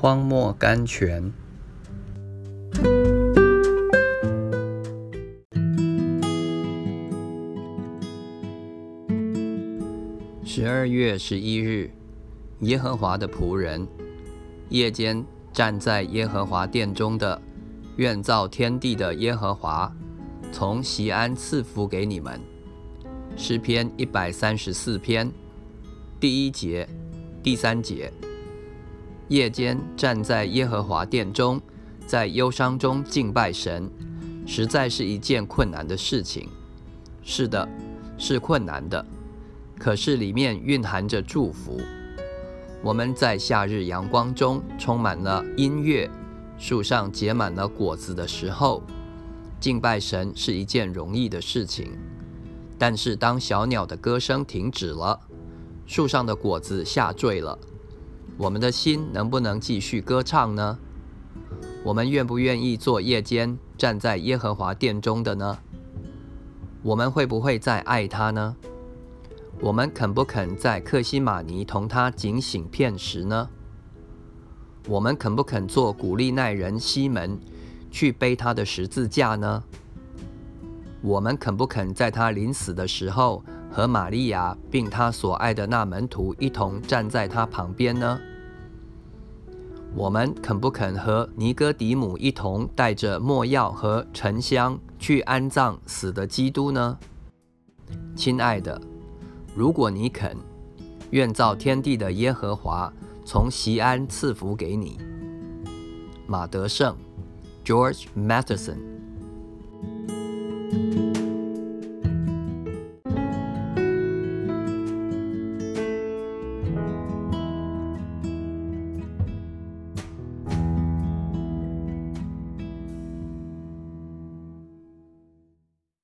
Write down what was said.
荒漠甘泉。12月11日，耶和华的仆人，夜间站在耶和华殿中的，愿造天地的耶和华，从锡安赐福给你们。诗篇134篇第1节、第3节。夜间站在耶和华殿中，在忧伤中敬拜神，实在是一件困难的事情。是的，是困难的，可是里面蕴含着祝福。我们在夏日阳光中充满了音乐，树上结满了果子的时候，敬拜神是一件容易的事情。但是当小鸟的歌声停止了，树上的果子下坠了，我们的心能不能继续歌唱呢？我们愿不愿意做夜间站在耶和华殿中的呢？我们会不会再爱他呢？我们肯不肯在客西马尼同他警醒片时呢？我们肯不肯做古利奈人西门，去背他的十字架呢？我们肯不肯在他临死的时候，和玛利亚并他所爱的那门徒一同站在他旁边呢？我们肯不肯和尼哥底母一同带着没药和沉香去安葬死的基督呢？亲爱的，如果你肯，愿造天地的耶和华从锡安赐福给你。马德胜 George Matheson。